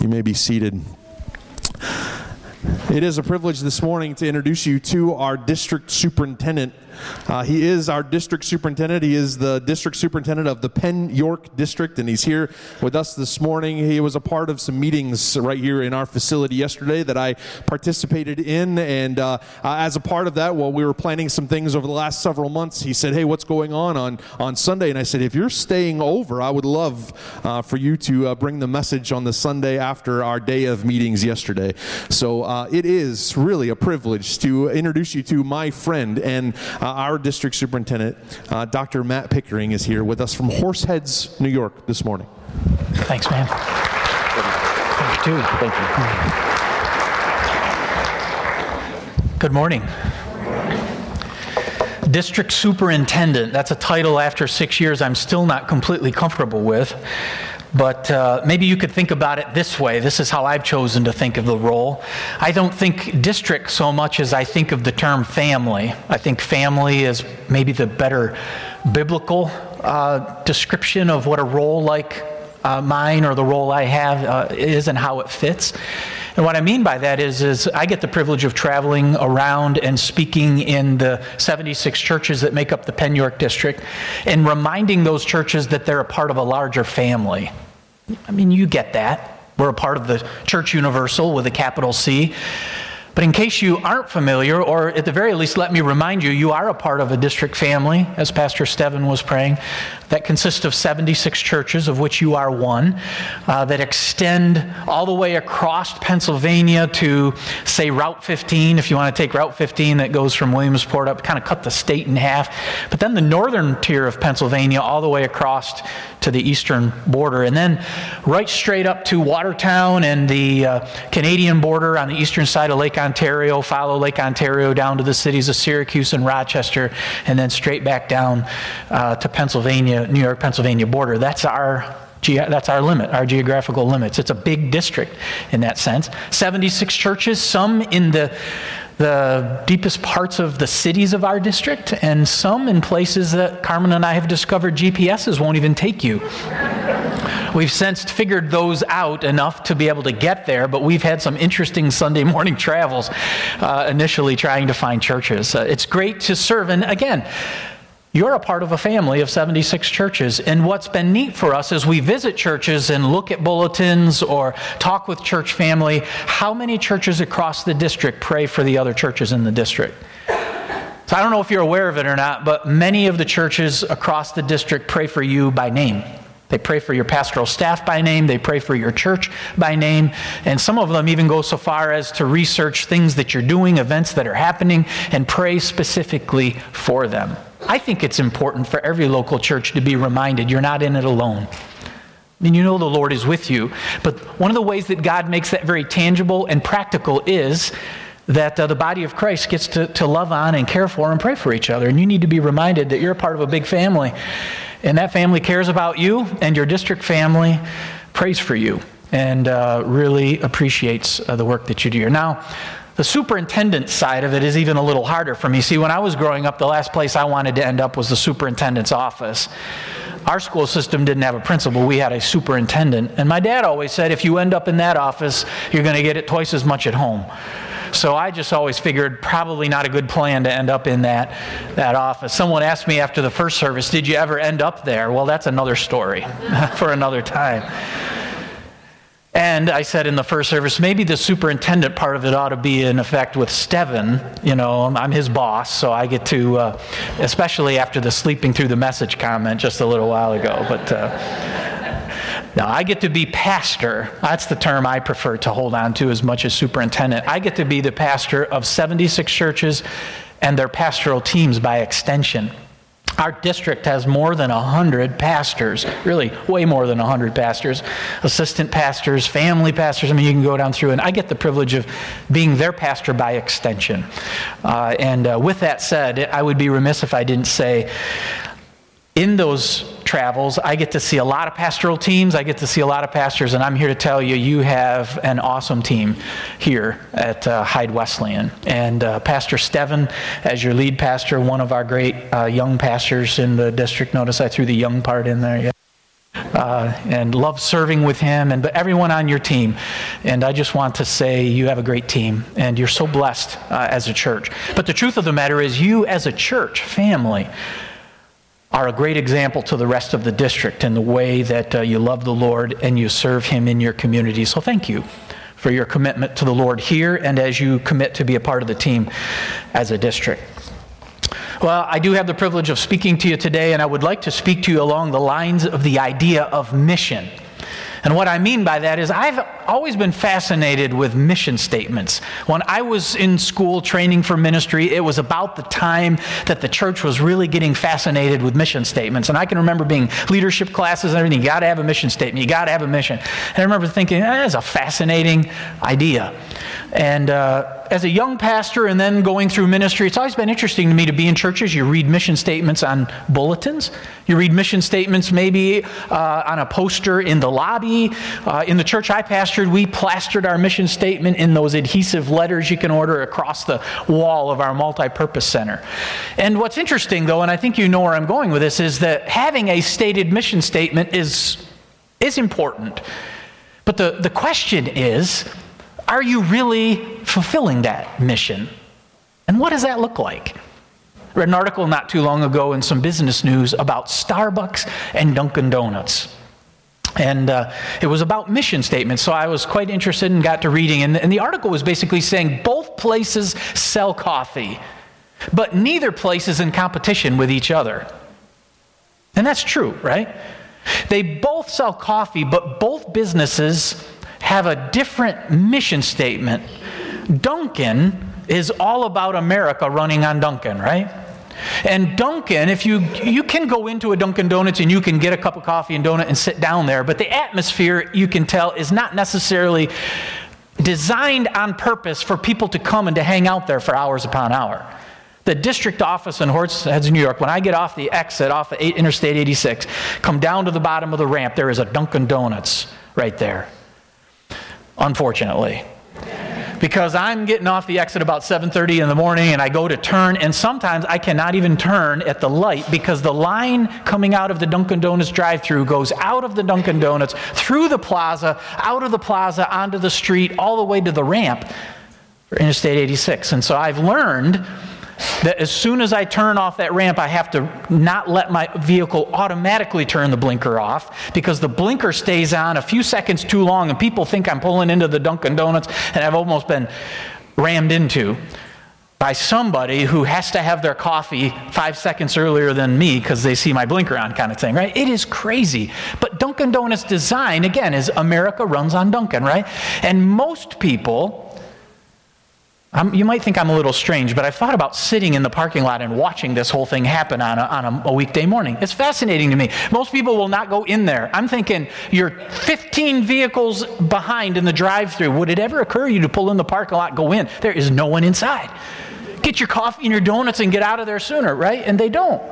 You may be seated. It is a privilege this morning to introduce you to our district superintendent. He is our district superintendent. He is the district superintendent of the Penn York District, and he's here with us this morning. He was a part of some meetings right here in our facility yesterday that I participated in, and as a part of that, while we were planning some things over the last several months, he said, hey, what's going on Sunday? And I said, if you're staying over, I would love for you to bring the message on the Sunday after our day of meetings yesterday. So it is really a privilege to introduce you to my friend and our district superintendent, Dr. Matt Pickering, is here with us from Horseheads, New York, this morning. Thanks, man. Thank you. Thank you. Good morning. District superintendent, that's a title after 6 years I'm still not completely comfortable with, but maybe you could think about it this way. This is how I've chosen to think of the role. I don't think district so much as I think of the term family. I think family is maybe the better biblical description of what a role like mine or the role I have is and how it fits. And what I mean by that is I get the privilege of traveling around and speaking in the 76 churches that make up the Penn York District and reminding those churches that they're a part of a larger family. I mean, you get that. We're a part of the Church Universal with a capital C. But in case you aren't familiar, or at the very least, let me remind you, you are a part of a district family, as Pastor Stephen was praying, that consists of 76 churches, of which you are one, that extend all the way across Pennsylvania to, say, Route 15, if you want to take Route 15 that goes from Williamsport up, kind of cut the state in half, but then the northern tier of Pennsylvania all the way across to the eastern border, and then right straight up to Watertown and the Canadian border on the eastern side of Lake Ontario, follow Lake Ontario down to the cities of Syracuse and Rochester, and then straight back down to Pennsylvania, New York, Pennsylvania border. That's our limit, our geographical limits. It's a big district in that sense. 76 churches, some in the deepest parts of the cities of our district, and some in places that Carmen and I have discovered GPSs won't even take you. We've since figured those out enough to be able to get there, but we've had some interesting Sunday morning travels initially trying to find churches. It's great to serve, and again, you're a part of a family of 76 churches, and what's been neat for us is we visit churches and look at bulletins or talk with church family. How many churches across the district pray for the other churches in the district? So I don't know if you're aware of it or not, but many of the churches across the district pray for you by name. They pray for your pastoral staff by name. They pray for your church by name. And some of them even go so far as to research things that you're doing, events that are happening, and pray specifically for them. I think it's important for every local church to be reminded you're not in it alone. I mean, you know the Lord is with you. But one of the ways that God makes that very tangible and practical is that the body of Christ gets to love on and care for and pray for each other. And you need to be reminded that you're a part of a big family. And that family cares about you, and your district family prays for you and really appreciates the work that you do. Now, the superintendent side of it is even a little harder for me. See, when I was growing up, the last place I wanted to end up was the superintendent's office. Our school system didn't have a principal. We had a superintendent. And my dad always said, if you end up in that office, you're going to get it twice as much at home. So I just always figured probably not a good plan to end up in that office. Someone asked me after the first service, did you ever end up there? Well, that's another story for another time. And I said in the first service, maybe the superintendent part of it ought to be in effect with Stephen. You know, I'm his boss, so I get to, especially after the sleeping through the message comment just a little while ago. But no, I get to be pastor. That's the term I prefer to hold on to as much as superintendent. I get to be the pastor of 76 churches and their pastoral teams by extension. Our district has more than 100 pastors, really way more than 100 pastors, assistant pastors, family pastors. I mean, you can go down through, and I get the privilege of being their pastor by extension. With that said, I would be remiss if I didn't say, in those travels, I get to see a lot of pastoral teams, I get to see a lot of pastors, and I'm here to tell you, you have an awesome team here at Hyde Wesleyan. And Pastor Stephen, as your lead pastor, one of our great young pastors in the district. Notice I threw the young part in there. Yeah. and love serving with him and everyone on your team. And I just want to say you have a great team, and you're so blessed as a church. But the truth of the matter is you as a church family are a great example to the rest of the district in the way that you love the Lord and you serve him in your community. So thank you for your commitment to the Lord here and as you commit to be a part of the team as a district. Well, I do have the privilege of speaking to you today, and I would like to speak to you along the lines of the idea of mission. And what I mean by that is I've always been fascinated with mission statements. When I was in school training for ministry, it was about the time that the church was really getting fascinated with mission statements. And I can remember being leadership classes and everything. You got to have a mission statement. You got to have a mission. And I remember thinking, that's a fascinating idea. And as a young pastor and then going through ministry, it's always been interesting to me to be in churches. You read mission statements on bulletins. You read mission statements maybe on a poster in the lobby. In the church I pastored, we plastered our mission statement in those adhesive letters you can order across the wall of our multipurpose center. And what's interesting, though, and I think you know where I'm going with this, is that having a stated mission statement is important. But the question is, are you really fulfilling that mission? And what does that look like? I read an article not too long ago in some business news about Starbucks and Dunkin' Donuts. And it was about mission statements, so I was quite interested and got to reading. And the article was basically saying both places sell coffee, but neither place is in competition with each other. And that's true, right? They both sell coffee, but both businesses have a different mission statement. Dunkin' is all about America running on Dunkin', right? And Dunkin', if you can go into a Dunkin' Donuts and you can get a cup of coffee and donut and sit down there, but the atmosphere, you can tell, is not necessarily designed on purpose for people to come and to hang out there for hours upon hour. The district office in Horseheads, New York, when I get off the exit off of Interstate 86, come down to the bottom of the ramp, there is a Dunkin' Donuts right there. Unfortunately, because I'm getting off the exit about 7:30 in the morning and I go to turn, and sometimes I cannot even turn at the light because the line coming out of the Dunkin' Donuts drive-thru goes out of the Dunkin' Donuts, through the plaza, out of the plaza, onto the street, all the way to the ramp for Interstate 86. And so I've learned that as soon as I turn off that ramp, I have to not let my vehicle automatically turn the blinker off, because the blinker stays on a few seconds too long and people think I'm pulling into the Dunkin' Donuts, and I've almost been rammed into by somebody who has to have their coffee 5 seconds earlier than me because they see my blinker on kind of thing, right? It is crazy. But Dunkin' Donuts design, again, is America runs on Dunkin', right? And most people... you might think I'm a little strange, but I've thought about sitting in the parking lot and watching this whole thing happen on a weekday morning. It's fascinating to me. Most people will not go in there. I'm thinking, you're 15 vehicles behind in the drive-thru. Would it ever occur to you to pull in the parking lot, go in? There is no one inside. Get your coffee and your donuts and get out of there sooner, right? And they don't.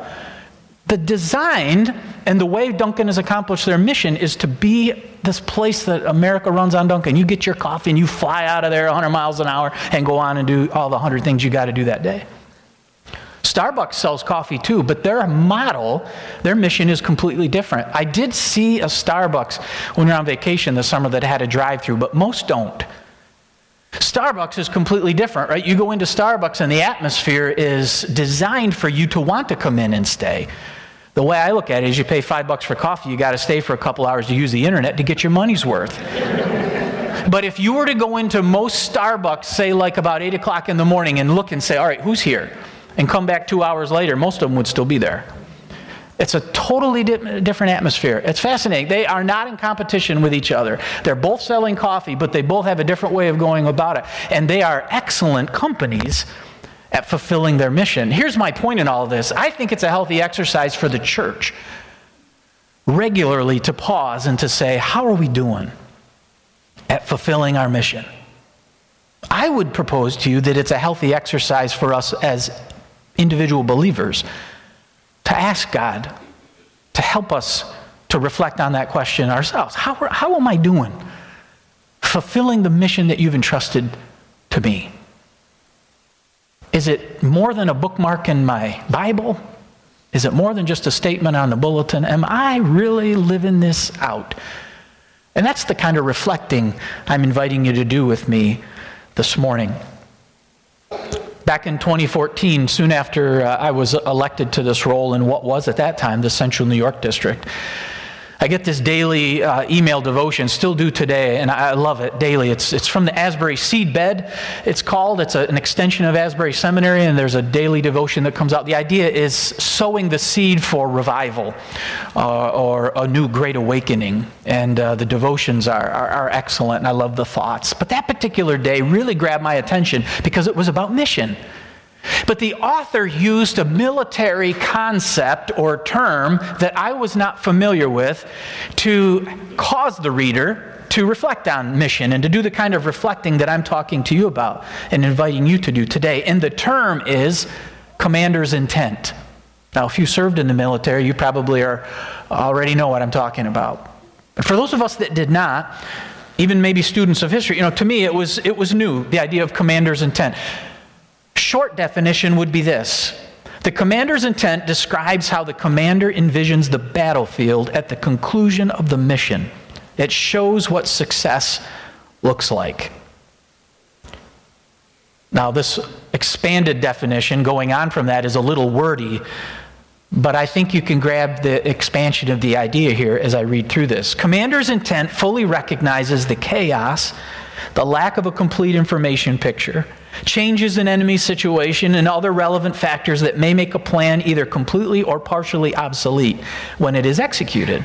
The design and the way Dunkin' has accomplished their mission is to be this place that America runs on Dunkin'. You get your coffee and you fly out of there 100 miles an hour and go on and do all the 100 things you got to do that day. Starbucks sells coffee too, but their model, their mission is completely different. I did see a Starbucks when we were on vacation this summer that had a drive-thru, but most don't. Starbucks is completely different, right? You go into Starbucks and the atmosphere is designed for you to want to come in and stay. The way I look at it is you pay $5 for coffee, you got to stay for a couple hours to use the internet to get your money's worth. But if you were to go into most Starbucks, say like about 8 o'clock in the morning, and look and say, all right, who's here? And come back 2 hours later, most of them would still be there. It's a totally different atmosphere. It's fascinating. They are not in competition with each other. They're both selling coffee, but they both have a different way of going about it. And they are excellent companies at fulfilling their mission. Here's my point in all of this. I think it's a healthy exercise for the church regularly to pause and to say, how are we doing at fulfilling our mission? I would propose to you that it's a healthy exercise for us as individual believers to ask God to help us to reflect on that question ourselves. How am I doing fulfilling the mission that you've entrusted to me? Is it more than a bookmark in my Bible? Is it more than just a statement on the bulletin? Am I really living this out? And that's the kind of reflecting I'm inviting you to do with me this morning. Back in 2014, soon after I was elected to this role in what was at that time the Central New York District, I get this daily email devotion, still do today, and I love it daily. It's from the Asbury Seedbed, it's called. It's an extension of Asbury Seminary, and there's a daily devotion that comes out. The idea is sowing the seed for revival or a new great awakening. And the devotions are excellent, and I love the thoughts. But that particular day really grabbed my attention because it was about mission. But the author used a military concept or term that I was not familiar with to cause the reader to reflect on mission and to do the kind of reflecting that I'm talking to you about and inviting you to do today. And the term is commander's intent. Now, if you served in the military, you probably already know what I'm talking about. But for those of us that did not, even maybe students of history, to me it was new, the idea of commander's intent. Short definition would be this. The commander's intent describes how the commander envisions the battlefield at the conclusion of the mission. It shows what success looks like. Now, this expanded definition going on from that is a little wordy, but I think you can grab the expansion of the idea here as I read through this. Commander's intent fully recognizes the chaos, the lack of a complete information picture, changes in enemy situation, and other relevant factors that may make a plan either completely or partially obsolete when it is executed.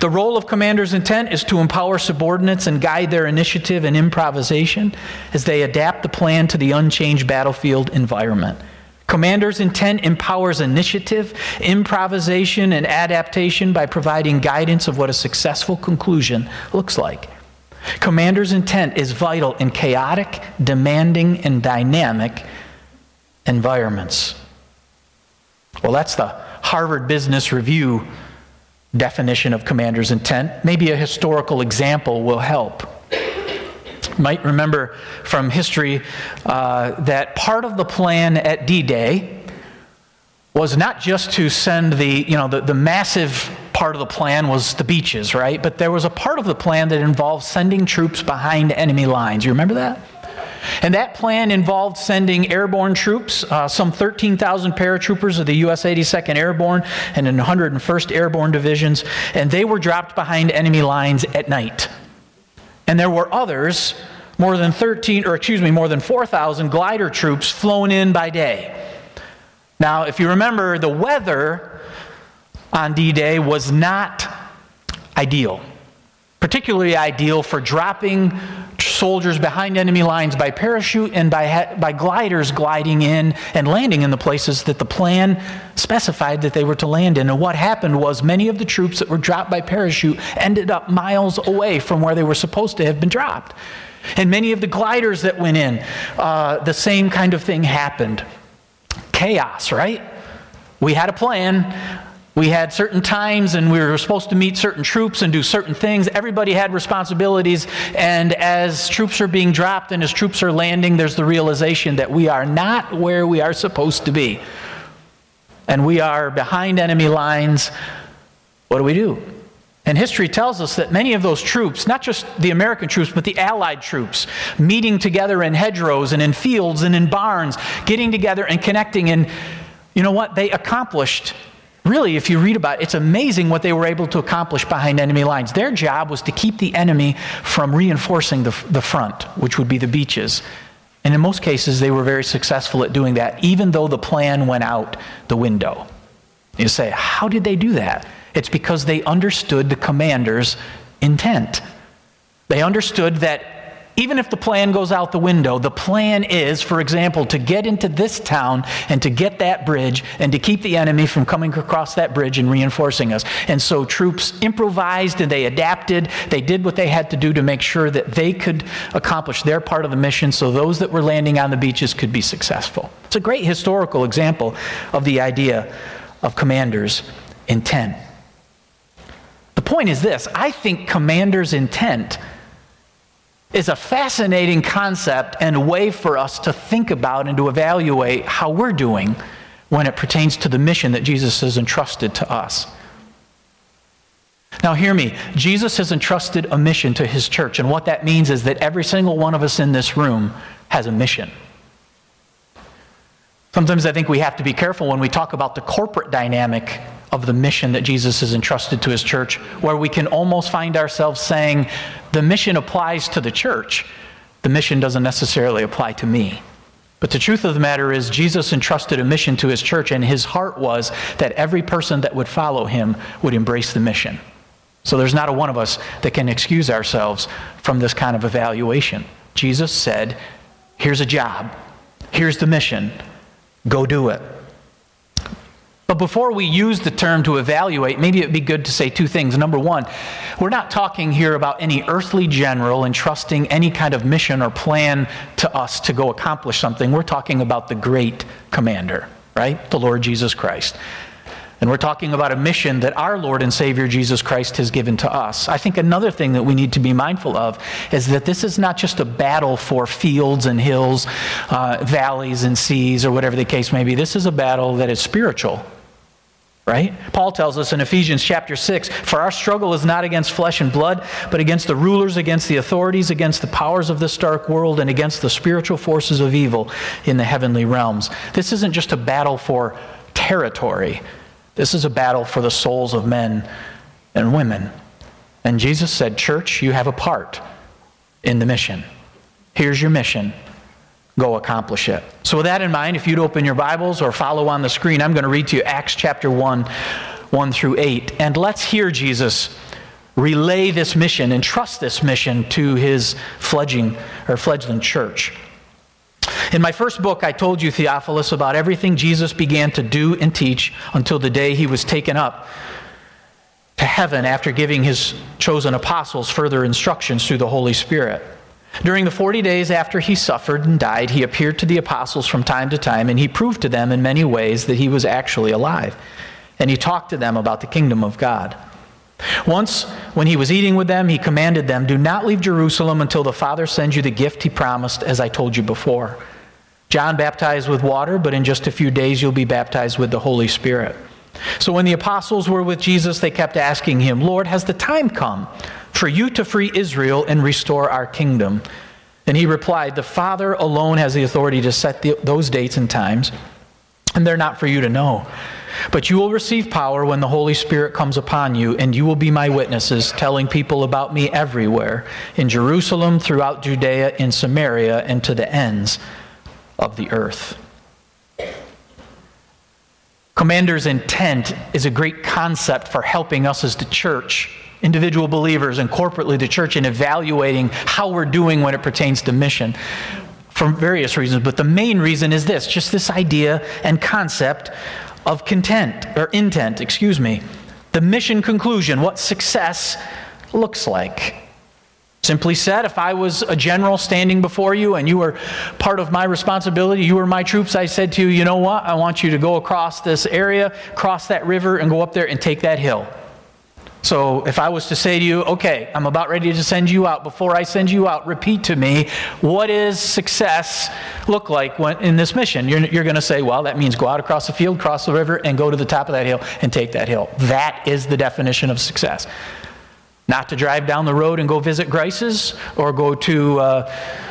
The role of commander's intent is to empower subordinates and guide their initiative and improvisation as they adapt the plan to the unchanged battlefield environment. Commander's intent empowers initiative, improvisation, and adaptation by providing guidance of what a successful conclusion looks like. Commander's intent is vital in chaotic, demanding, and dynamic environments. Well, that's the Harvard Business Review definition of commander's intent. Maybe a historical example will help. You might remember from history that part of the plan at D-Day was not just to send the massive part of the plan was the beaches, right? But there was a part of the plan that involved sending troops behind enemy lines. You remember that? And that plan involved sending airborne troops, some 13,000 paratroopers of the U.S. 82nd Airborne and 101st Airborne Divisions, and they were dropped behind enemy lines at night. And there were others, more than 4,000 glider troops flown in by day. Now, if you remember, the weather on D-Day was not ideal, particularly ideal for dropping soldiers behind enemy lines by parachute and by gliders gliding in and landing in the places that the plan specified that they were to land in. And what happened was many of the troops that were dropped by parachute ended up miles away from where they were supposed to have been dropped. And many of the gliders that went in, the same kind of thing happened. Chaos, right? We had a plan. We had certain times, and we were supposed to meet certain troops and do certain things. Everybody had responsibilities, and as troops are being dropped and as troops are landing, there's the realization that we are not where we are supposed to be. And we are behind enemy lines. What do we do? And history tells us that many of those troops, not just the American troops, but the Allied troops, meeting together in hedgerows and in fields and in barns, getting together and connecting, and you know what? They accomplished. Really, if you read about it, it's amazing what they were able to accomplish behind enemy lines. Their job was to keep the enemy from reinforcing the front, which would be the beaches. And in most cases, they were very successful at doing that, even though the plan went out the window. You say, how did they do that? It's because they understood the commander's intent. They understood that even if the plan goes out the window, the plan is, for example, to get into this town and to get that bridge and to keep the enemy from coming across that bridge and reinforcing us. And so troops improvised and they adapted. They did what they had to do to make sure that they could accomplish their part of the mission so those that were landing on the beaches could be successful. It's a great historical example of the idea of commander's intent. The point is this. I think commander's intent is a fascinating concept and way for us to think about and to evaluate how we're doing when it pertains to the mission that Jesus has entrusted to us. Now hear me, Jesus has entrusted a mission to his church, and what that means is that every single one of us in this room has a mission. Sometimes I think we have to be careful when we talk about the corporate dynamic of the mission that Jesus has entrusted to his church, where we can almost find ourselves saying, the mission applies to the church, the mission doesn't necessarily apply to me. But the truth of the matter is, Jesus entrusted a mission to his church, and his heart was that every person that would follow him would embrace the mission. So there's not a one of us that can excuse ourselves from this kind of evaluation. Jesus said, here's a job, here's the mission, go do it. But before we use the term to evaluate, maybe it'd be good to say two things. Number one, we're not talking here about any earthly general entrusting any kind of mission or plan to us to go accomplish something. We're talking about the great commander, right? The Lord Jesus Christ. And we're talking about a mission that our Lord and Savior Jesus Christ has given to us. I think another thing that we need to be mindful of is that this is not just a battle for fields and hills, valleys and seas, or whatever the case may be. This is a battle that is spiritual, right? Paul tells us in Ephesians chapter 6, "For our struggle is not against flesh and blood, but against the rulers, against the authorities, against the powers of this dark world, and against the spiritual forces of evil in the heavenly realms." This isn't just a battle for territory. This is a battle for the souls of men and women. And Jesus said, church, you have a part in the mission. Here's your mission. Go accomplish it. So with that in mind, if you'd open your Bibles or follow on the screen, I'm going to read to you Acts chapter 1:1-8. And let's hear Jesus relay this mission and trust this mission to his fledgling church. In my first book, I told you, Theophilus, about everything Jesus began to do and teach until the day he was taken up to heaven after giving his chosen apostles further instructions through the Holy Spirit. During the 40 days after he suffered and died, he appeared to the apostles from time to time, and he proved to them in many ways that he was actually alive. And he talked to them about the kingdom of God. Once, when he was eating with them, he commanded them, "Do not leave Jerusalem until the Father sends you the gift he promised, as I told you before. John baptized with water, but in just a few days you'll be baptized with the Holy Spirit." So when the apostles were with Jesus, they kept asking him, "Lord, has the time come for you to free Israel and restore our kingdom?" And he replied, "The Father alone has the authority to set those dates and times, and they're not for you to know. But you will receive power when the Holy Spirit comes upon you, and you will be my witnesses, telling people about me everywhere, in Jerusalem, throughout Judea, in Samaria, and to the ends of the earth." Commander's intent is a great concept for helping us as the church, individual believers, and corporately the church, in evaluating how we're doing when it pertains to mission, for various reasons. But the main reason is this, just this idea and concept of intent. The mission conclusion, what success looks like. Simply said, if I was a general standing before you and you were part of my responsibility, you were my troops, I said to you, you know what, I want you to go across this area, cross that river, and go up there and take that hill. So if I was to say to you, okay, I'm about ready to send you out, before I send you out, repeat to me, what does success look like in this mission? You're going to say, well, that means go out across the field, cross the river, and go to the top of that hill and take that hill. That is the definition of success. Not to drive down the road and go visit Grice's or go to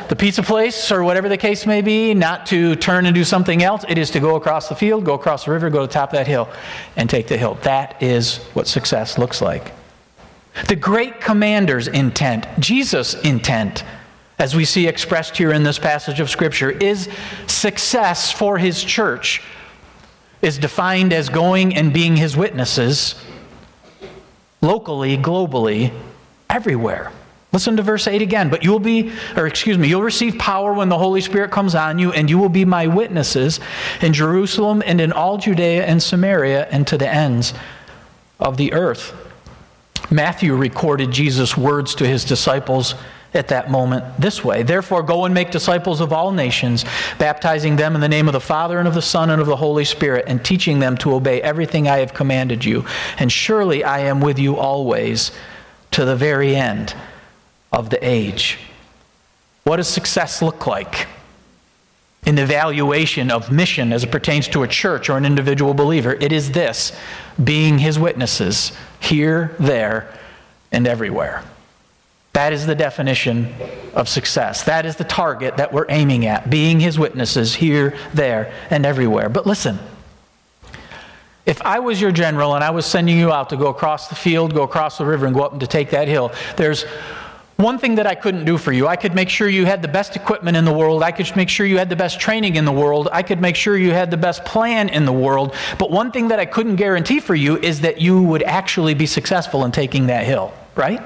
the pizza place or whatever the case may be, not to turn and do something else. It is to go across the field, go across the river, go to the top of that hill and take the hill. That is what success looks like. The great commander's intent, Jesus' intent, as we see expressed here in this passage of Scripture, is success for his church is defined as going and being his witnesses locally, globally, everywhere. Listen to verse 8 again. But you'll receive power when the Holy Spirit comes on you, and you will be my witnesses in Jerusalem and in all Judea and Samaria and to the ends of the earth. Matthew recorded Jesus' words to his disciples at that moment this way: "Therefore go and make disciples of all nations, baptizing them in the name of the Father and of the Son and of the Holy Spirit, and teaching them to obey everything I have commanded you. And surely I am with you always, to the very end of the age." What does success look like? in the valuation of mission as it pertains to a church or an individual believer. It is this: being his witnesses here, there, and everywhere. That is the definition of success. That is the target that we're aiming at, being his witnesses here, there, and everywhere. But listen, if I was your general and I was sending you out to go across the field, go across the river, and go up and to take that hill, there's one thing that I couldn't do for you. I could make sure you had the best equipment in the world. I could make sure you had the best training in the world. I could make sure you had the best plan in the world. But one thing that I couldn't guarantee for you is that you would actually be successful in taking that hill, right?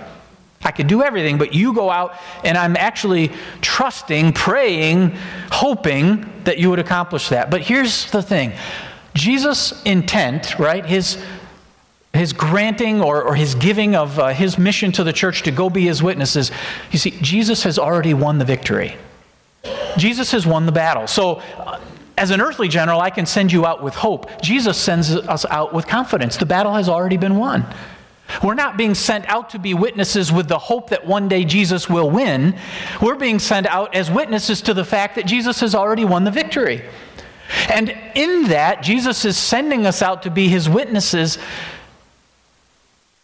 I could do everything, but you go out and I'm actually trusting, praying, hoping that you would accomplish that. But here's the thing. Jesus' intent, right, his granting or his giving of his mission to the church to go be his witnesses, you see, Jesus has already won the victory. Jesus has won the battle. So as an earthly general, I can send you out with hope. Jesus sends us out with confidence. The battle has already been won. We're not being sent out to be witnesses with the hope that one day Jesus will win. We're being sent out as witnesses to the fact that Jesus has already won the victory. And in that, Jesus is sending us out to be his witnesses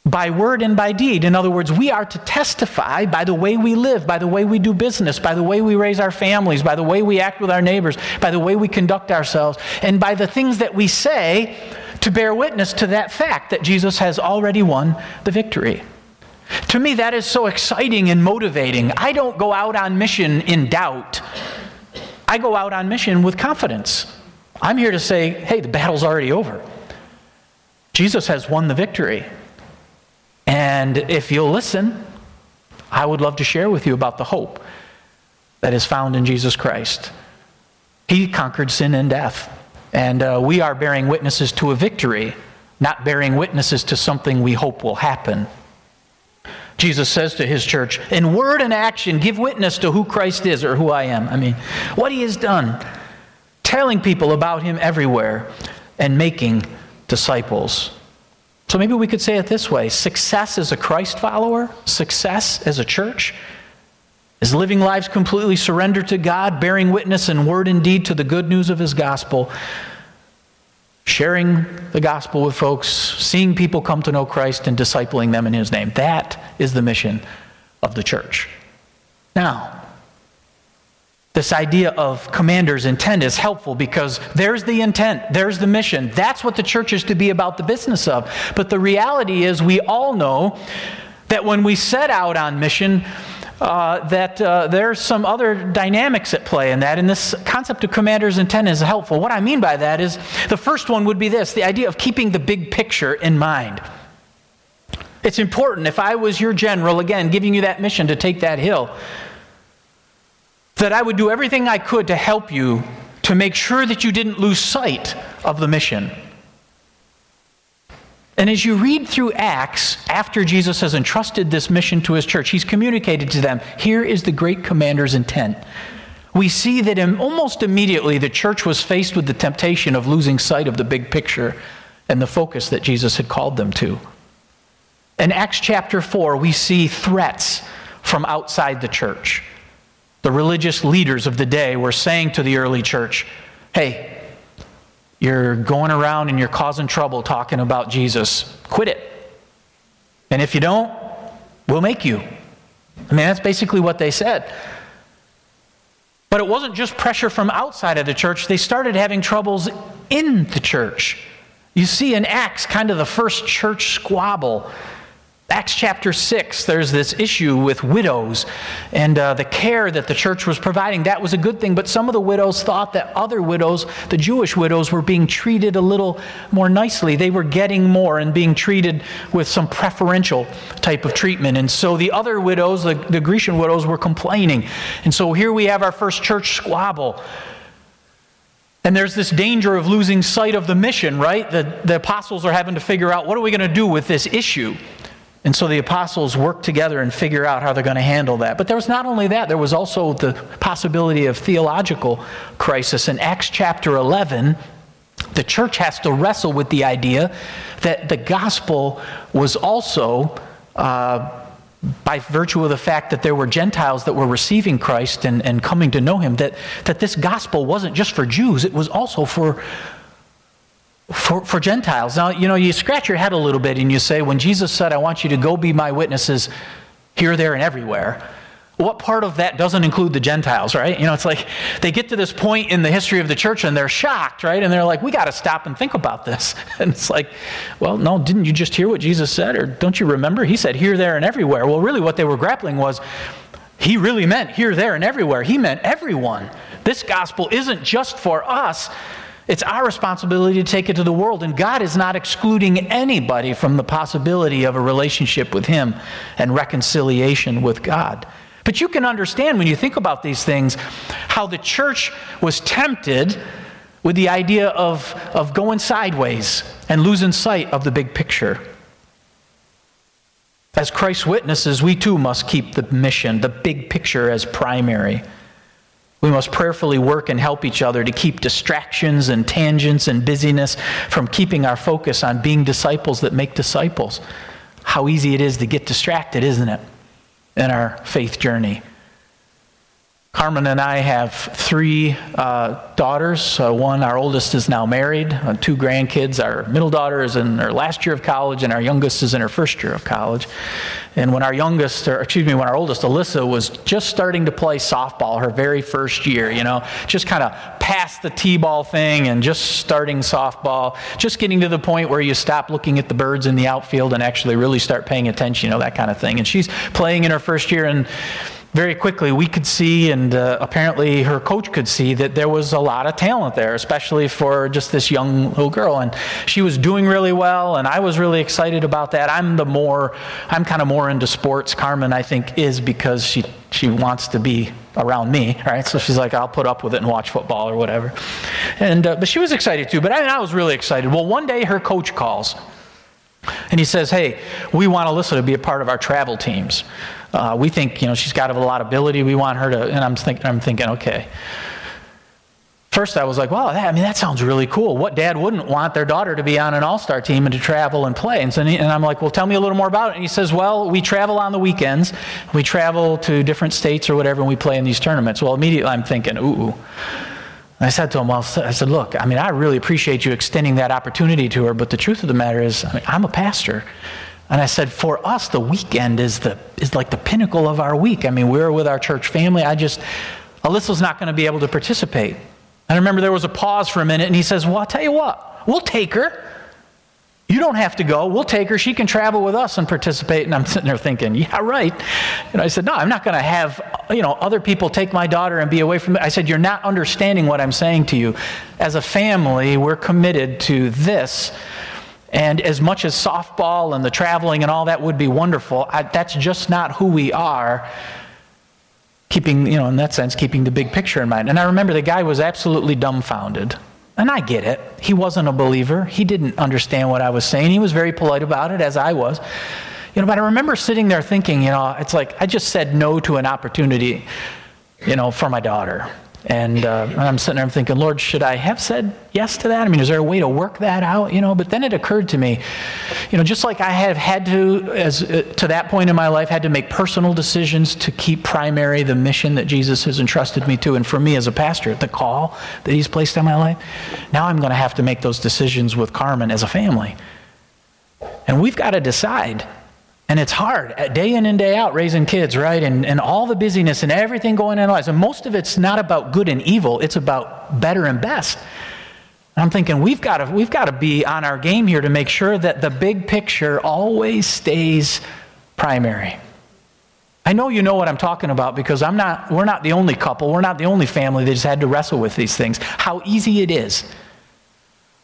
by word and by deed. In other words, we are to testify by the way we live, by the way we do business, by the way we raise our families, by the way we act with our neighbors, by the way we conduct ourselves, and by the things that we say, to bear witness to that fact that Jesus has already won the victory. To me, that is so exciting and motivating. I don't go out on mission in doubt. I go out on mission with confidence. I'm here to say, hey, the battle's already over. Jesus has won the victory. And if you'll listen, I would love to share with you about the hope that is found in Jesus Christ. He conquered sin and death. And we are bearing witnesses to a victory, not bearing witnesses to something we hope will happen. Jesus says to his church, in word and action, give witness to who Christ is or who I am. I mean, what he has done, telling people about him everywhere and making disciples. So maybe we could say it this way: success as a Christ follower, success as a church, is living lives completely surrendered to God, bearing witness in word and deed to the good news of his gospel, sharing the gospel with folks, seeing people come to know Christ and discipling them in his name. That is the mission of the church. Now, this idea of commander's intent is helpful because there's the intent, there's the mission. That's what the church is to be about the business of. But the reality is we all know that when we set out on mission, there's some other dynamics at play in that, and this concept of commander's intent is helpful. What I mean by that is the first one would be this: the idea of keeping the big picture in mind. It's important, if I was your general, again, giving you that mission to take that hill, that I would do everything I could to help you to make sure that you didn't lose sight of the mission. And as you read through Acts, after Jesus has entrusted this mission to his church, he's communicated to them, here is the great commander's intent. We see that almost immediately the church was faced with the temptation of losing sight of the big picture and the focus that Jesus had called them to. In Acts chapter 4, we see threats from outside the church. The religious leaders of the day were saying to the early church, hey, you're going around and you're causing trouble talking about Jesus. Quit it. And if you don't, we'll make you. I mean, that's basically what they said. But it wasn't just pressure from outside of the church. They started having troubles in the church. You see in Acts kind of the first church squabble. Acts chapter 6, there's this issue with widows and the care that the church was providing. That was a good thing, but some of the widows thought that other widows, the Jewish widows, were being treated a little more nicely. They were getting more and being treated with some preferential type of treatment. And so the other widows, the Grecian widows, were complaining. And so here we have our first church squabble. And there's this danger of losing sight of the mission, right? The apostles are having to figure out, what are we going to do with this issue? And so the apostles work together and figure out how they're going to handle that. But there was not only that, there was also the possibility of theological crisis. In Acts chapter 11, the church has to wrestle with the idea that the gospel was also by virtue of the fact that there were Gentiles that were receiving Christ and coming to know him, that this gospel wasn't just for Jews, it was also for Gentiles. Now, you know, you scratch your head a little bit and you say, when Jesus said, I want you to go be my witnesses here, there, and everywhere, what part of that doesn't include the Gentiles, right? You know, it's like they get to this point in the history of the church and they're shocked, right? And they're like, we got to stop and think about this. And it's like, well, no, didn't you just hear what Jesus said? Or don't you remember? He said here, there, and everywhere. Well, really what they were grappling was, he really meant here, there, and everywhere. He meant everyone. This gospel isn't just for us. It's our responsibility to take it to the world. And God is not excluding anybody from the possibility of a relationship with him and reconciliation with God. But you can understand when you think about these things how the church was tempted with the idea of going sideways and losing sight of the big picture. As Christ's witnesses, we too must keep the mission, the big picture, as primary. We must prayerfully work and help each other to keep distractions and tangents and busyness from keeping our focus on being disciples that make disciples. How easy it is to get distracted, isn't it, in our faith journey? Carmen and I have three daughters. One, our oldest, is now married. Two grandkids. Our middle daughter is in her last year of college, and our youngest is in her first year of college. And when our oldest, Alyssa, was just starting to play softball, her very first year, you know, just kind of past the t-ball thing and just starting softball, just getting to the point where you stop looking at the birds in the outfield and actually really start paying attention, you know, that kind of thing. And she's playing in her first year, and very quickly we could see, and apparently her coach could see, that there was a lot of talent there, especially for just this young little girl. And she was doing really well, and I was really excited about that. I'm kind of more into sports. Carmen, I think, is because she wants to be around me, right? So she's like, I'll put up with it and watch football or whatever. And but she was excited too, but I was really excited. Well, one day her coach calls, and he says, hey, we want Alyssa to be a part of our travel teams. We think, you know, she's got a lot of ability. We want her to, and I'm thinking, okay. First I was like, wow, that sounds really cool. What dad wouldn't want their daughter to be on an all-star team and to travel and play? And I'm like, well, tell me a little more about it. And he says, well, we travel on the weekends. We travel to different states or whatever, and we play in these tournaments. Well, immediately I'm thinking, ooh. I said to him, look, I really appreciate you extending that opportunity to her, but the truth of the matter is, I'm a pastor. And I said, for us, the weekend is like the pinnacle of our week. We're with our church family. Alyssa's not going to be able to participate. And I remember there was a pause for a minute, and he says, well, I'll tell you what, we'll take her. You don't have to go. We'll take her. She can travel with us and participate. And I'm sitting there thinking, yeah, right. And I said, no, I'm not going to have, other people take my daughter and be away from it. I said, you're not understanding what I'm saying to you. As a family, we're committed to this. And as much as softball and the traveling and all that would be wonderful, that's just not who we are. Keeping the big picture in mind. And I remember the guy was absolutely dumbfounded. And I get it. He wasn't a believer. He didn't understand what I was saying. He was very polite about it, as I was. But I remember sitting there thinking, it's like I just said no to an opportunity, for my daughter. And I'm sitting there, I'm thinking, Lord, should I have said yes to that? Is there a way to work that out? But then it occurred to me, just like I have had to, to that point in my life, had to make personal decisions to keep primary the mission that Jesus has entrusted me to, and for me as a pastor, the call that he's placed on my life. Now I'm going to have to make those decisions with Carmen as a family. And we've got to decide. And it's hard, day in and day out, raising kids, right? And all the busyness and everything going on in lives. And most of it's not about good and evil. It's about better and best. And I'm thinking, we've got to be on our game here to make sure that the big picture always stays primary. I know you know what I'm talking about, because we're not the only couple. We're not the only family that just had to wrestle with these things. How easy it is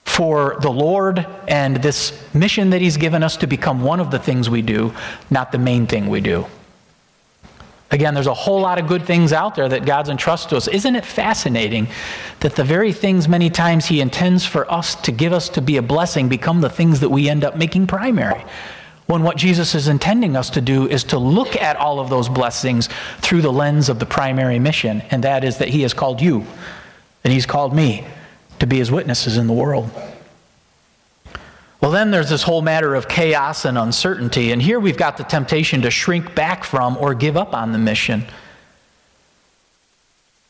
for the Lord and this mission that he's given us to become one of the things we do, not the main thing we do. Again, there's a whole lot of good things out there that God's entrusted to us. Isn't it fascinating that the very things many times he intends for us to give us to be a blessing become the things that we end up making primary, when what Jesus is intending us to do is to look at all of those blessings through the lens of the primary mission, and that is that he has called you and he's called me to be his witnesses in the world. Well, then there's this whole matter of chaos and uncertainty, and here we've got the temptation to shrink back from or give up on the mission.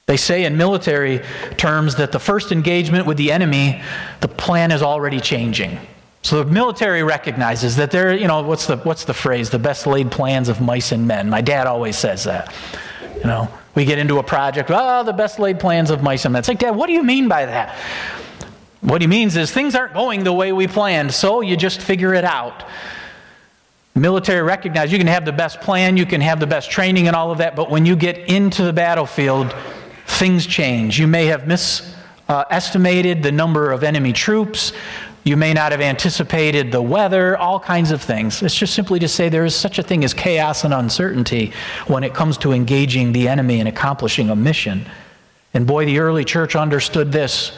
They say in military terms that the first engagement with the enemy, the plan is already changing. So the military recognizes that they're, you know, what's the phrase? The best laid plans of mice and men. My dad always says that. You know, we get into a project, oh, the best laid plans of mice and men. It's like, Dad, what do you mean by that? What he means is things aren't going the way we planned, so you just figure it out. Military recognize you can have the best plan, you can have the best training and all of that, but when you get into the battlefield, things change. You may have misestimated the number of enemy troops. You may not have anticipated the weather, all kinds of things. It's just simply to say there is such a thing as chaos and uncertainty when it comes to engaging the enemy and accomplishing a mission. And boy, the early church understood this.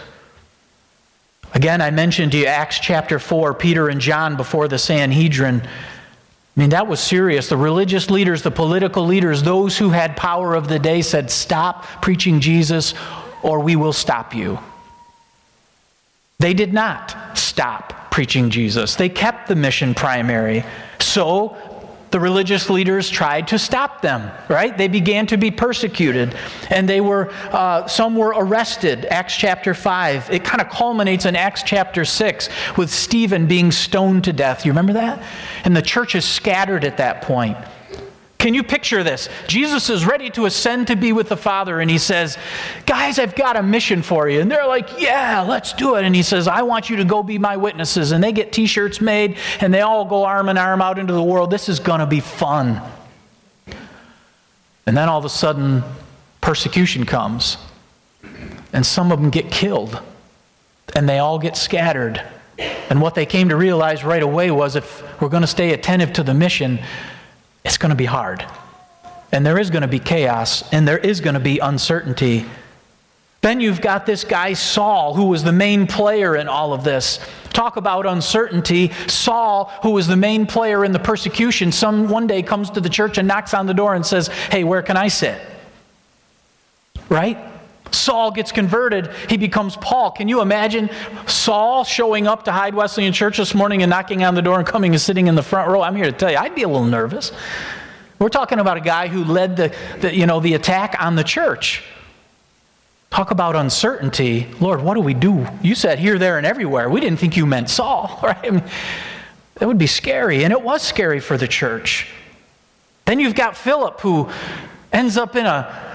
Again, I mentioned to you Acts chapter 4, Peter and John before the Sanhedrin. I mean, that was serious. The religious leaders, the political leaders, those who had power of the day said, stop preaching Jesus or we will stop you. They did not stop preaching Jesus. They kept the mission primary. So the religious leaders tried to stop them, right? They began to be persecuted, and they were, some were arrested. Acts chapter 5, it kind of culminates in Acts chapter 6 with Stephen being stoned to death. You remember that? And the church is scattered at that point. Can you picture this? Jesus is ready to ascend to be with the Father, and he says, guys, I've got a mission for you. And they're like, yeah, let's do it. And he says, I want you to go be my witnesses. And they get t-shirts made, and they all go arm in arm out into the world. This is going to be fun. And then all of a sudden, persecution comes. And some of them get killed. And they all get scattered. And what they came to realize right away was, if we're going to stay attentive to the mission, it's going to be hard, and there is going to be chaos, and there is going to be uncertainty. Then you've got this guy Saul, who was the main player in all of this. Talk about uncertainty. Saul, who was the main player in the persecution, one day comes to the church and knocks on the door and says, hey, where can I sit? Right? Saul gets converted. He becomes Paul. Can you imagine Saul showing up to Hyde Wesleyan Church this morning and knocking on the door and coming and sitting in the front row? I'm here to tell you, I'd be a little nervous. We're talking about a guy who led the attack on the church. Talk about uncertainty. Lord, what do we do? You said here, there, and everywhere. We didn't think you meant Saul, right? I mean, that would be scary, and it was scary for the church. Then you've got Philip, who ends up in a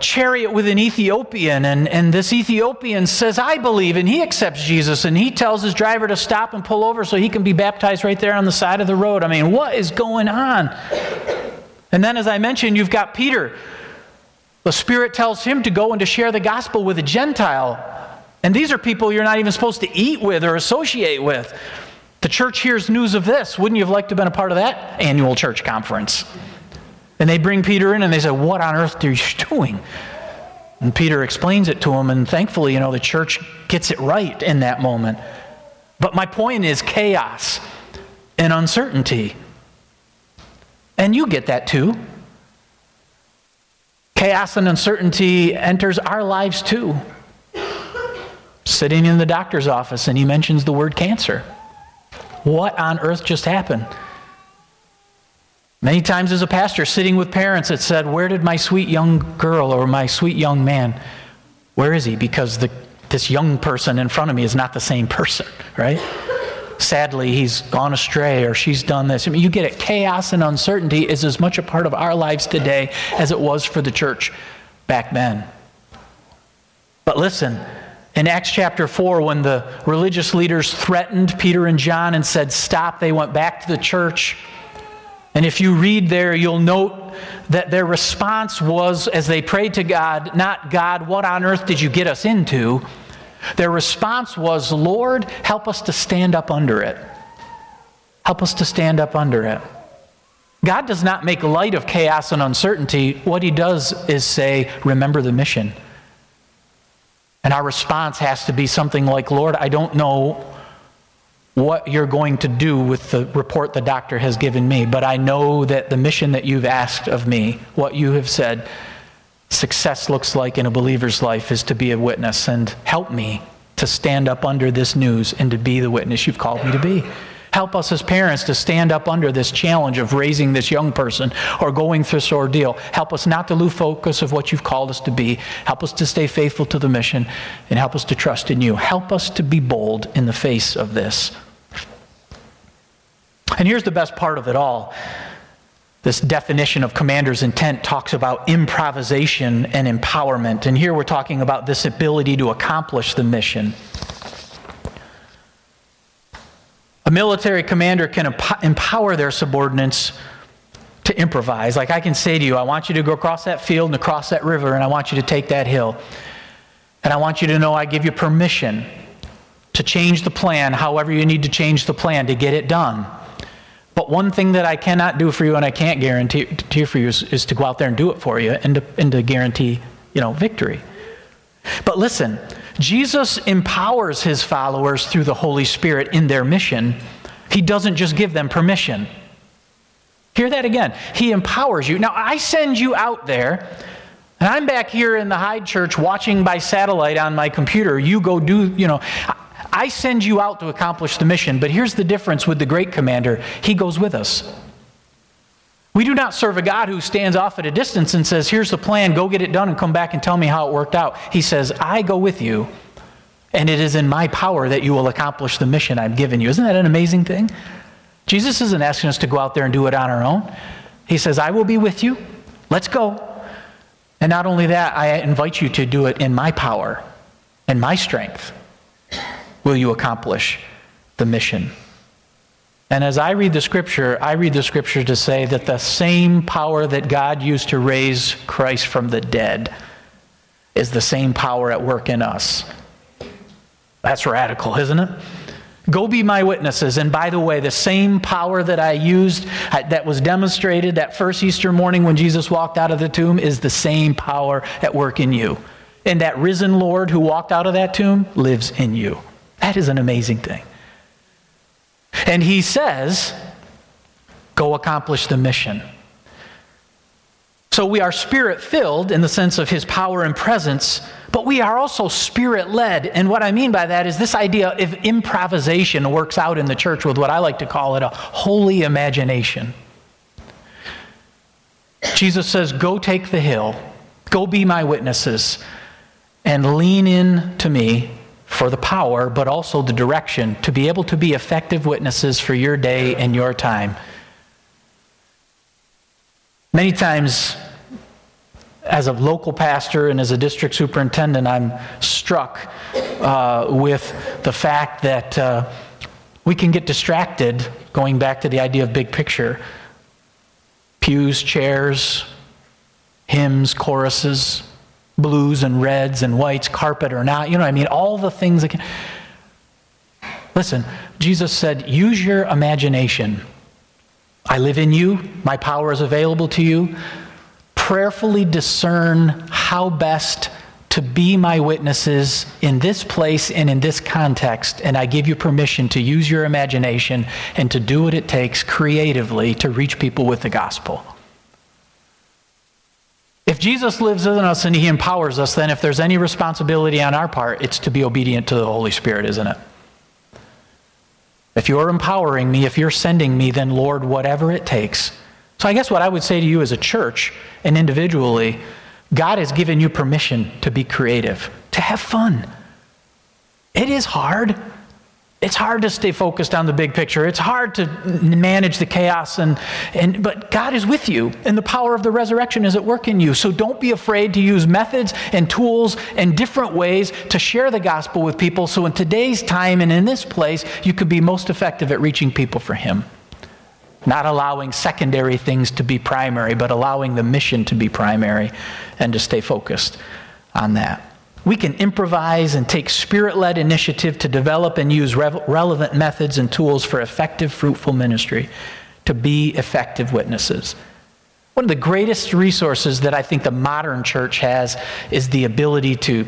chariot with an Ethiopian, and this Ethiopian says, I believe, and he accepts Jesus, and he tells his driver to stop and pull over so he can be baptized right there on the side of the road. I mean, what is going on? And then, as I mentioned, you've got Peter. The Spirit tells him to go and to share the gospel with a Gentile. And these are people you're not even supposed to eat with or associate with. The church hears news of this. Wouldn't you have liked to have been a part of that annual church conference? And they bring Peter in and they say, what on earth are you doing? And Peter explains it to him, and thankfully, you know, the church gets it right in that moment. But my point is chaos and uncertainty. And you get that too. Chaos and uncertainty enters our lives too. Sitting in the doctor's office and he mentions the word cancer. What on earth just happened? Many times as a pastor, sitting with parents, it said, where did my sweet young girl or my sweet young man, where is he? Because this young person in front of me is not the same person, right? Sadly, he's gone astray or she's done this. I mean, you get it. Chaos and uncertainty is as much a part of our lives today as it was for the church back then. But listen, in Acts chapter 4, when the religious leaders threatened Peter and John and said, stop, they went back to the church. And if you read there, you'll note that their response was, as they prayed to God, not, God, what on earth did you get us into? Their response was, Lord, help us to stand up under it. Help us to stand up under it. God does not make light of chaos and uncertainty. What he does is say, remember the mission. And our response has to be something like, Lord, I don't know what you're going to do with the report the doctor has given me, but I know that the mission that you've asked of me, what you have said, success looks like in a believer's life is to be a witness, and help me to stand up under this news and to be the witness you've called me to be. Help us as parents to stand up under this challenge of raising this young person or going through this ordeal. Help us not to lose focus of what you've called us to be. Help us to stay faithful to the mission, and help us to trust in you. Help us to be bold in the face of this. And here's the best part of it all. This definition of commander's intent talks about improvisation and empowerment. And here we're talking about this ability to accomplish the mission. A military commander can empower their subordinates to improvise. Like I can say to you, I want you to go across that field and across that river, and I want you to take that hill. And I want you to know I give you permission to change the plan however you need to change the plan to get it done. But one thing that I cannot do for you and I can't guarantee for you is to go out there and do it for you and to guarantee, victory. But listen, Jesus empowers his followers through the Holy Spirit in their mission. He doesn't just give them permission. Hear that again. He empowers you. Now, I send you out there, and I'm back here in the Hyde Church watching by satellite on my computer. You go do, I send you out to accomplish the mission, but here's the difference with the great commander. He goes with us. We do not serve a God who stands off at a distance and says, here's the plan, go get it done and come back and tell me how it worked out. He says, I go with you, and it is in my power that you will accomplish the mission I've given you. Isn't that an amazing thing? Jesus isn't asking us to go out there and do it on our own. He says, I will be with you. Let's go. And not only that, I invite you to do it in my power and my strength. Will you accomplish the mission? And as I read the scripture to say that the same power that God used to raise Christ from the dead is the same power at work in us. That's radical, isn't it? Go be my witnesses. And by the way, the same power that I used, that was demonstrated that first Easter morning when Jesus walked out of the tomb, is the same power at work in you. And that risen Lord who walked out of that tomb lives in you. That is an amazing thing. And he says, go accomplish the mission. So we are spirit-filled in the sense of his power and presence, but we are also spirit-led. And what I mean by that is this idea of improvisation works out in the church with what I like to call it a holy imagination. Jesus says, go take the hill, go be my witnesses, and lean in to me for the power, but also the direction to be able to be effective witnesses for your day and your time. Many times, as a local pastor and as a district superintendent, I'm struck with the fact that we can get distracted, going back to the idea of big picture. Pews, chairs, hymns, choruses, blues and reds and whites, carpet or not, all the things that can... Listen, Jesus said, use your imagination. I live in you. My power is available to you. Prayerfully discern how best to be my witnesses in this place and in this context, and I give you permission to use your imagination and to do what it takes creatively to reach people with the gospel. If Jesus lives in us and he empowers us, then if there's any responsibility on our part, it's to be obedient to the Holy Spirit, isn't it? If you're empowering me, if you're sending me, then Lord, whatever it takes. So I guess what I would say to you as a church and individually, God has given you permission to be creative, to have fun. It is hard. It's hard to stay focused on the big picture. It's hard to manage the chaos, but God is with you, and the power of the resurrection is at work in you. So don't be afraid to use methods and tools and different ways to share the gospel with people so in today's time and in this place, you could be most effective at reaching people for him. Not allowing secondary things to be primary, but allowing the mission to be primary and to stay focused on that. We can improvise and take spirit-led initiative to develop and use relevant methods and tools for effective, fruitful ministry to be effective witnesses. One of the greatest resources that I think the modern church has is the ability to,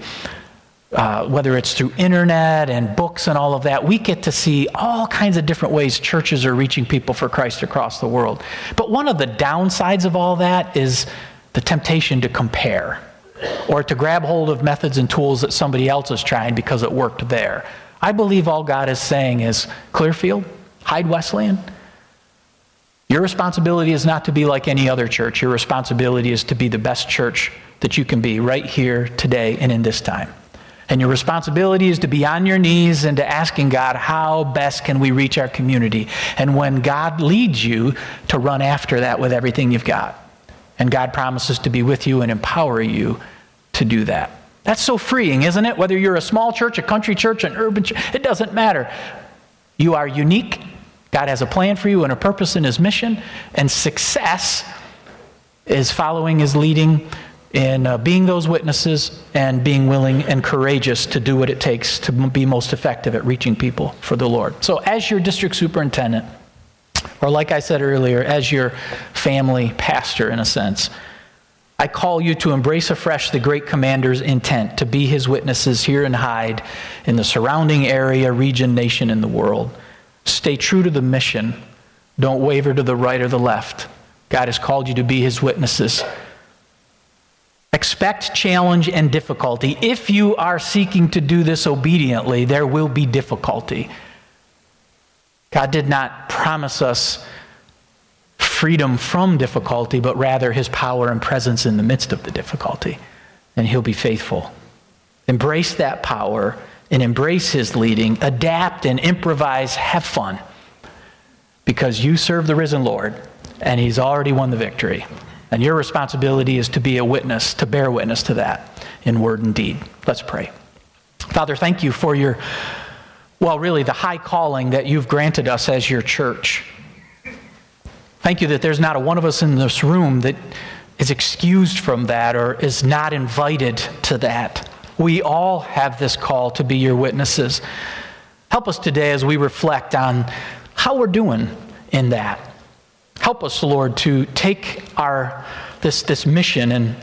whether it's through internet and books and all of that, we get to see all kinds of different ways churches are reaching people for Christ across the world. But one of the downsides of all that is the temptation to compare. or to grab hold of methods and tools that somebody else has tried because it worked there. I believe all God is saying is, Clearfield, Hyde Wesleyan, your responsibility is not to be like any other church. Your responsibility is to be the best church that you can be right here, today, and in this time. And your responsibility is to be on your knees and to asking God, how best can we reach our community? And when God leads you, to run after that with everything you've got. And God promises to be with you and empower you to do that. That's so freeing, isn't it? Whether you're a small church, a country church, an urban church, it doesn't matter. You are unique. God has a plan for you and a purpose in his mission. And success is following his leading in being those witnesses and being willing and courageous to do what it takes to be most effective at reaching people for the Lord. So as your district superintendent, or like I said earlier, as your family pastor in a sense, I call you to embrace afresh the great commander's intent to be his witnesses here in Hyde, in the surrounding area, region, nation, and the world. Stay true to the mission. Don't waver to the right or the left. God has called you to be his witnesses. Expect challenge and difficulty. If you are seeking to do this obediently, there will be difficulty. God did not promise us freedom from difficulty, but rather his power and presence in the midst of the difficulty. And he'll be faithful. Embrace that power and embrace his leading. Adapt and improvise. Have fun. Because you serve the risen Lord, and he's already won the victory. And your responsibility is to be a witness, to bear witness to that in word and deed. Let's pray. Father, thank you for your, well, really the high calling that you've granted us as your church. Thank you that there's not a one of us in this room that is excused from that or is not invited to that. We all have this call to be your witnesses. Help us today as we reflect on how we're doing in that. Help us, Lord, to take our this mission and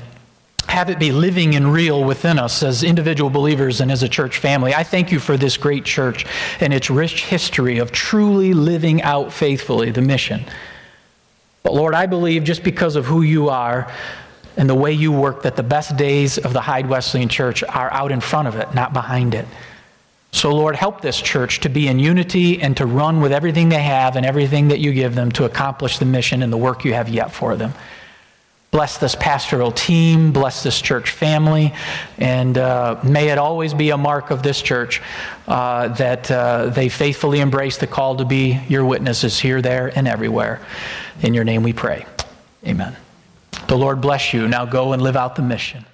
have it be living and real within us as individual believers and as a church family. I thank you for this great church and its rich history of truly living out faithfully the mission. But Lord, I believe just because of who you are and the way you work, that the best days of the Hyde Wesleyan Church are out in front of it, not behind it. So, Lord, help this church to be in unity and to run with everything they have and everything that you give them to accomplish the mission and the work you have yet for them. Bless this pastoral team, bless this church family, and may it always be a mark of this church that they faithfully embrace the call to be your witnesses here, there, and everywhere. In your name we pray. Amen. The Lord bless you. Now go and live out the mission.